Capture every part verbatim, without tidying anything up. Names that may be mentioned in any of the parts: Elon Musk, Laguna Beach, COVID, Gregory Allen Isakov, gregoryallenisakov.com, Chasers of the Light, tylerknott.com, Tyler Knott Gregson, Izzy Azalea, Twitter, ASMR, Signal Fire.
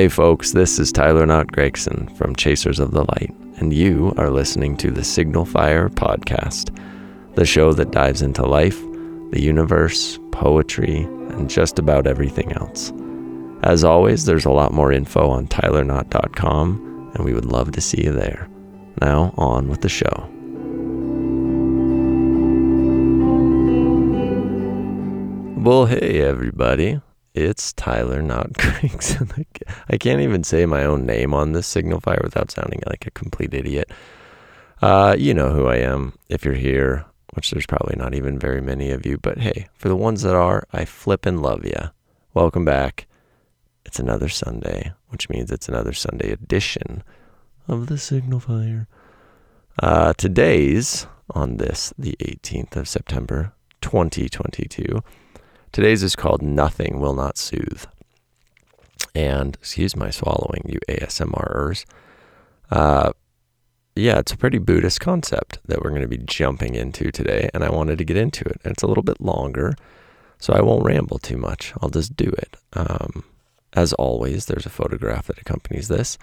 Hey folks, this is Tyler Knott Gregson from Chasers of the Light, and you are listening to the Signal Fire podcast, the show that dives into life, the universe, poetry, and just about everything else. As always, there's a lot more info on tyler knott dot com, and we would love to see you there. Now, on with the show. Well, hey everybody. It's Tyler Knott Gregson. I can't even say my own name on this Signal Fire without sounding like a complete idiot. Uh, you know who I am if you're here, which there's probably not even very many of you. But hey, for the ones that are, I flippin' love ya. Welcome back. It's another Sunday, which means it's another Sunday edition of the Signal Fire. Uh, today's on this, the eighteenth of September, twenty twenty-two. Today's is called Nothing Will Not Soothe. And, excuse my swallowing, you ASMRers. Uh, yeah, it's a pretty Buddhist concept that we're going to be jumping into today, and I wanted to get into it. And it's a little bit longer, so I won't ramble too much. I'll just do it. Um, as always, there's a photograph that accompanies this.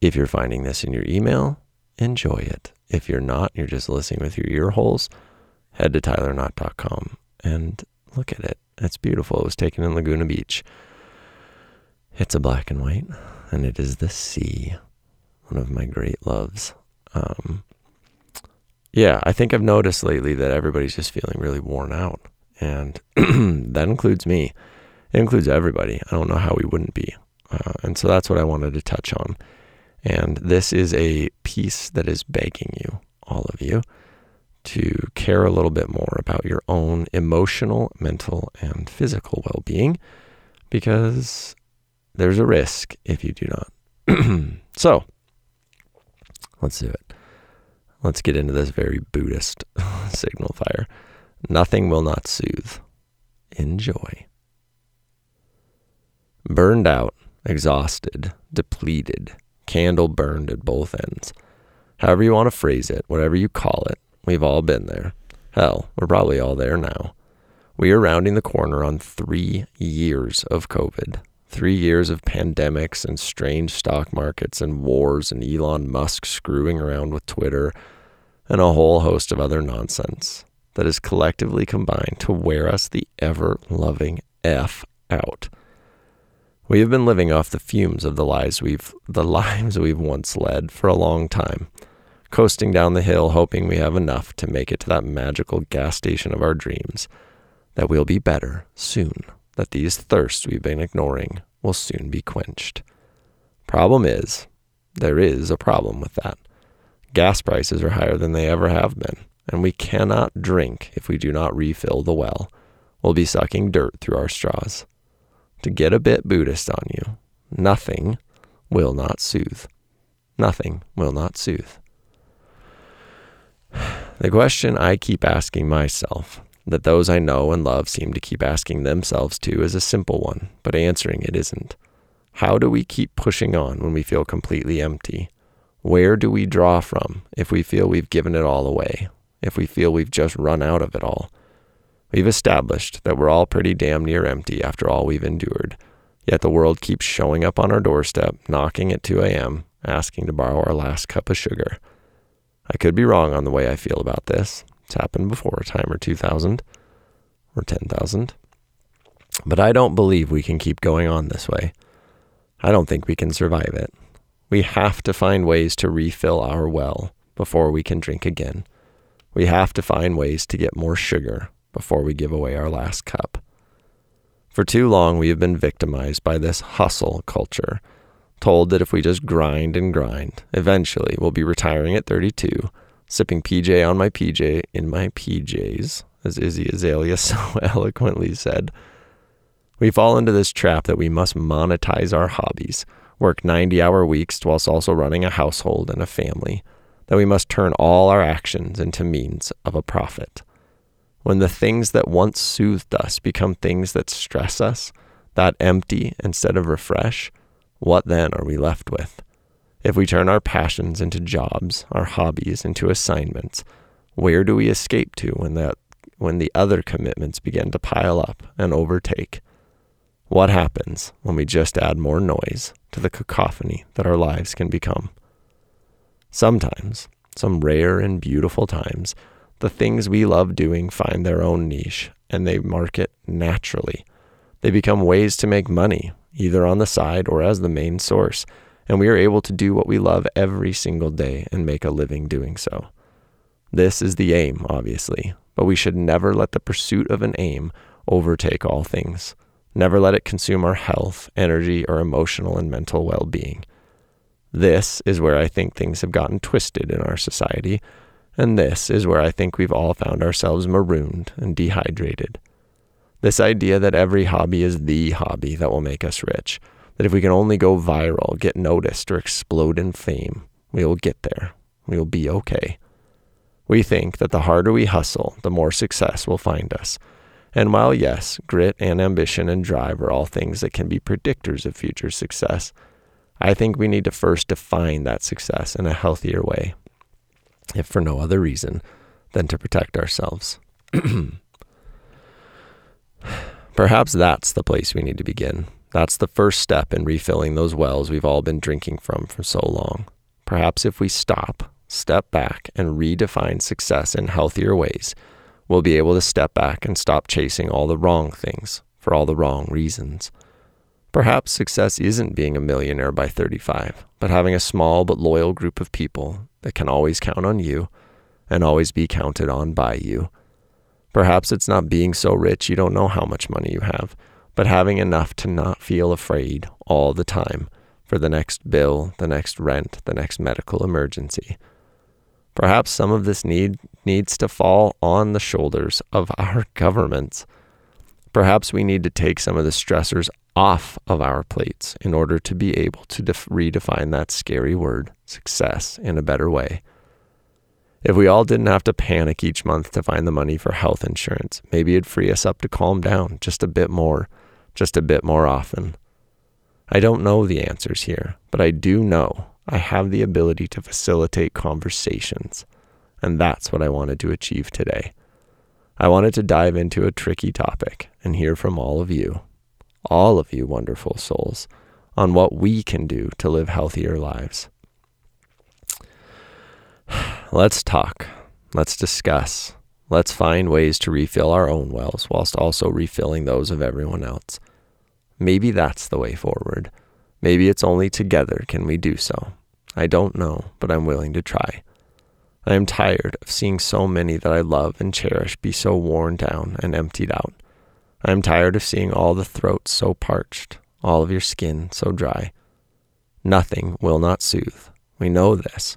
If you're finding this in your email, enjoy it. If you're not, you're just listening with your ear holes, head to tyler knott dot com and look at it. It's beautiful. It was taken in Laguna Beach. It's a black and white, and it is the sea, one of my great loves. Um, yeah, I think I've noticed lately that everybody's just feeling really worn out, and that includes me. It includes everybody. I don't know how we wouldn't be. Uh, and so that's what I wanted to touch on. And this is a piece that is begging you, all of you, to care a little bit more about your own emotional, mental, and physical well-being, because there's a risk if you do not. So, let's do it. Let's get into this very Buddhist Signal Fire. Nothing will not soothe. Enjoy. Burned out, exhausted, depleted, candle burned at both ends. However you want to phrase it, whatever you call it, we've all been there. Hell, we're probably all there now. We are rounding the corner on three years of COVID, three years of pandemics and strange stock markets and wars and Elon Musk screwing around with Twitter and a whole host of other nonsense that is collectively combined to wear us the ever-loving F out. We have been living off the fumes of the lives we've, the lives we've once led for a long time, coasting down the hill, hoping we have enough to make it to that magical gas station of our dreams, that we'll be better soon, that these thirsts we've been ignoring will soon be quenched. Problem is, there is a problem with that. Gas prices are higher than they ever have been, and we cannot drink if we do not refill the well. We'll be sucking dirt through our straws. To get a bit Buddhist on you, nothing will not soothe. Nothing will not soothe. The question I keep asking myself, that those I know and love seem to keep asking themselves too, is a simple one, but answering it isn't. How do we keep pushing on when we feel completely empty? Where do we draw from if we feel we've given it all away, if we feel we've just run out of it all? We've established that we're all pretty damn near empty after all we've endured, yet the world keeps showing up on our doorstep, knocking at two a.m., asking to borrow our last cup of sugar. I could be wrong on the way I feel about this. It's happened before a time or two thousand or ten thousand. But I don't believe we can keep going on this way. I don't think we can survive it. We have to find ways to refill our well before we can drink again. We have to find ways to get more sugar before we give away our last cup. For too long, we have been victimized by this hustle culture, told that if we just grind and grind, eventually we'll be retiring at thirty-two, sipping P J on my P J in my P Js, as Izzy Azalea so eloquently said. We fall into this trap that we must monetize our hobbies, work ninety-hour weeks whilst also running a household and a family, that we must turn all our actions into means of a profit. When the things that once soothed us become things that stress us, that empty instead of refresh, what then are we left with? If we turn our passions into jobs, our hobbies into assignments, where do we escape to when that when the other commitments begin to pile up and overtake? What happens when we just add more noise to the cacophony that our lives can become? Sometimes, some rare and beautiful times, the things we love doing find their own niche and they market naturally. They become ways to make money, either on the side or as the main source, and we are able to do what we love every single day and make a living doing so. This is the aim, obviously, but we should never let the pursuit of an aim overtake all things. Never let it consume our health, energy, or emotional and mental well-being. This is where I think things have gotten twisted in our society, and this is where I think we've all found ourselves marooned and dehydrated. This idea that every hobby is the hobby that will make us rich, that if we can only go viral, get noticed, or explode in fame, we will get there. We will be okay. We think that the harder we hustle, the more success will find us. And while, yes, grit and ambition and drive are all things that can be predictors of future success, I think we need to first define that success in a healthier way, if for no other reason than to protect ourselves. Perhaps that's the place we need to begin. That's the first step in refilling those wells we've all been drinking from for so long. Perhaps if we stop, step back, and redefine success in healthier ways, we'll be able to step back and stop chasing all the wrong things for all the wrong reasons. Perhaps success isn't being a millionaire by thirty-five, but having a small but loyal group of people that can always count on you and always be counted on by you. Perhaps it's not being so rich you don't know how much money you have, but having enough to not feel afraid all the time for the next bill, the next rent, the next medical emergency. Perhaps some of this need needs to fall on the shoulders of our governments. Perhaps we need to take some of the stressors off of our plates in order to be able to def- redefine that scary word, success, in a better way. If we all didn't have to panic each month to find the money for health insurance, maybe it'd free us up to calm down just a bit more, just a bit more often. I don't know the answers here, but I do know I have the ability to facilitate conversations, and that's what I wanted to achieve today. I wanted to dive into a tricky topic and hear from all of you, all of you wonderful souls, on what we can do to live healthier lives. Let's talk. Let's discuss. Let's find ways to refill our own wells whilst also refilling those of everyone else. Maybe that's the way forward. Maybe it's only together can we do so. I don't know, but I'm willing to try. I am tired of seeing so many that I love and cherish be so worn down and emptied out. I am tired of seeing all the throats so parched, all of your skin so dry. Nothing will not soothe. We know this,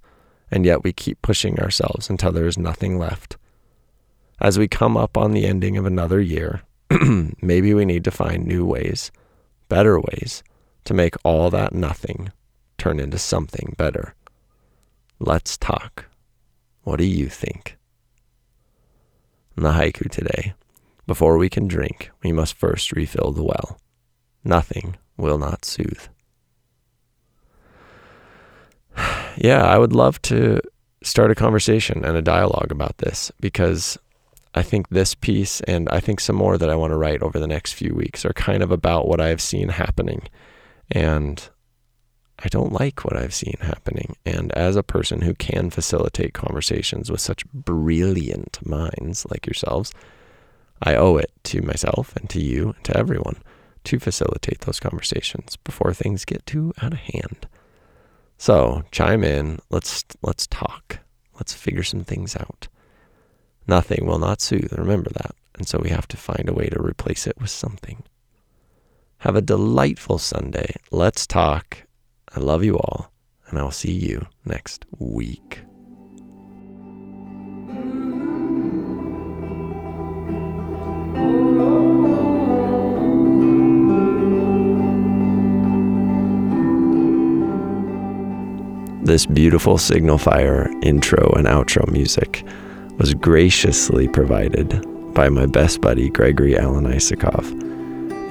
and yet we keep pushing ourselves until there is nothing left. As we come up on the ending of another year, maybe we need to find new ways, better ways, to make all that nothing turn into something better. Let's talk. What do you think? In the haiku today, before we can drink, we must first refill the well. Nothing will not soothe. Yeah, I would love to start a conversation and a dialogue about this, because I think this piece, and I think some more that I want to write over the next few weeks, are kind of about what I've seen happening. And I don't like what I've seen happening. And as a person who can facilitate conversations with such brilliant minds like yourselves, I owe it to myself and to you and to everyone to facilitate those conversations before things get too out of hand. So chime in. Let's, let's talk. Let's figure some things out. Nothing will not soothe. Remember that. And so we have to find a way to replace it with something. Have a delightful Sunday. Let's talk. I love you all, and I'll see you next week. This beautiful Signal Fire intro and outro music was graciously provided by my best buddy, Gregory Allen Isakov.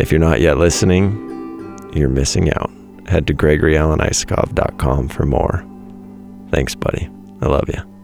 If you're not yet listening, you're missing out. Head to gregory allen isakov dot com for more. Thanks, buddy. I love you.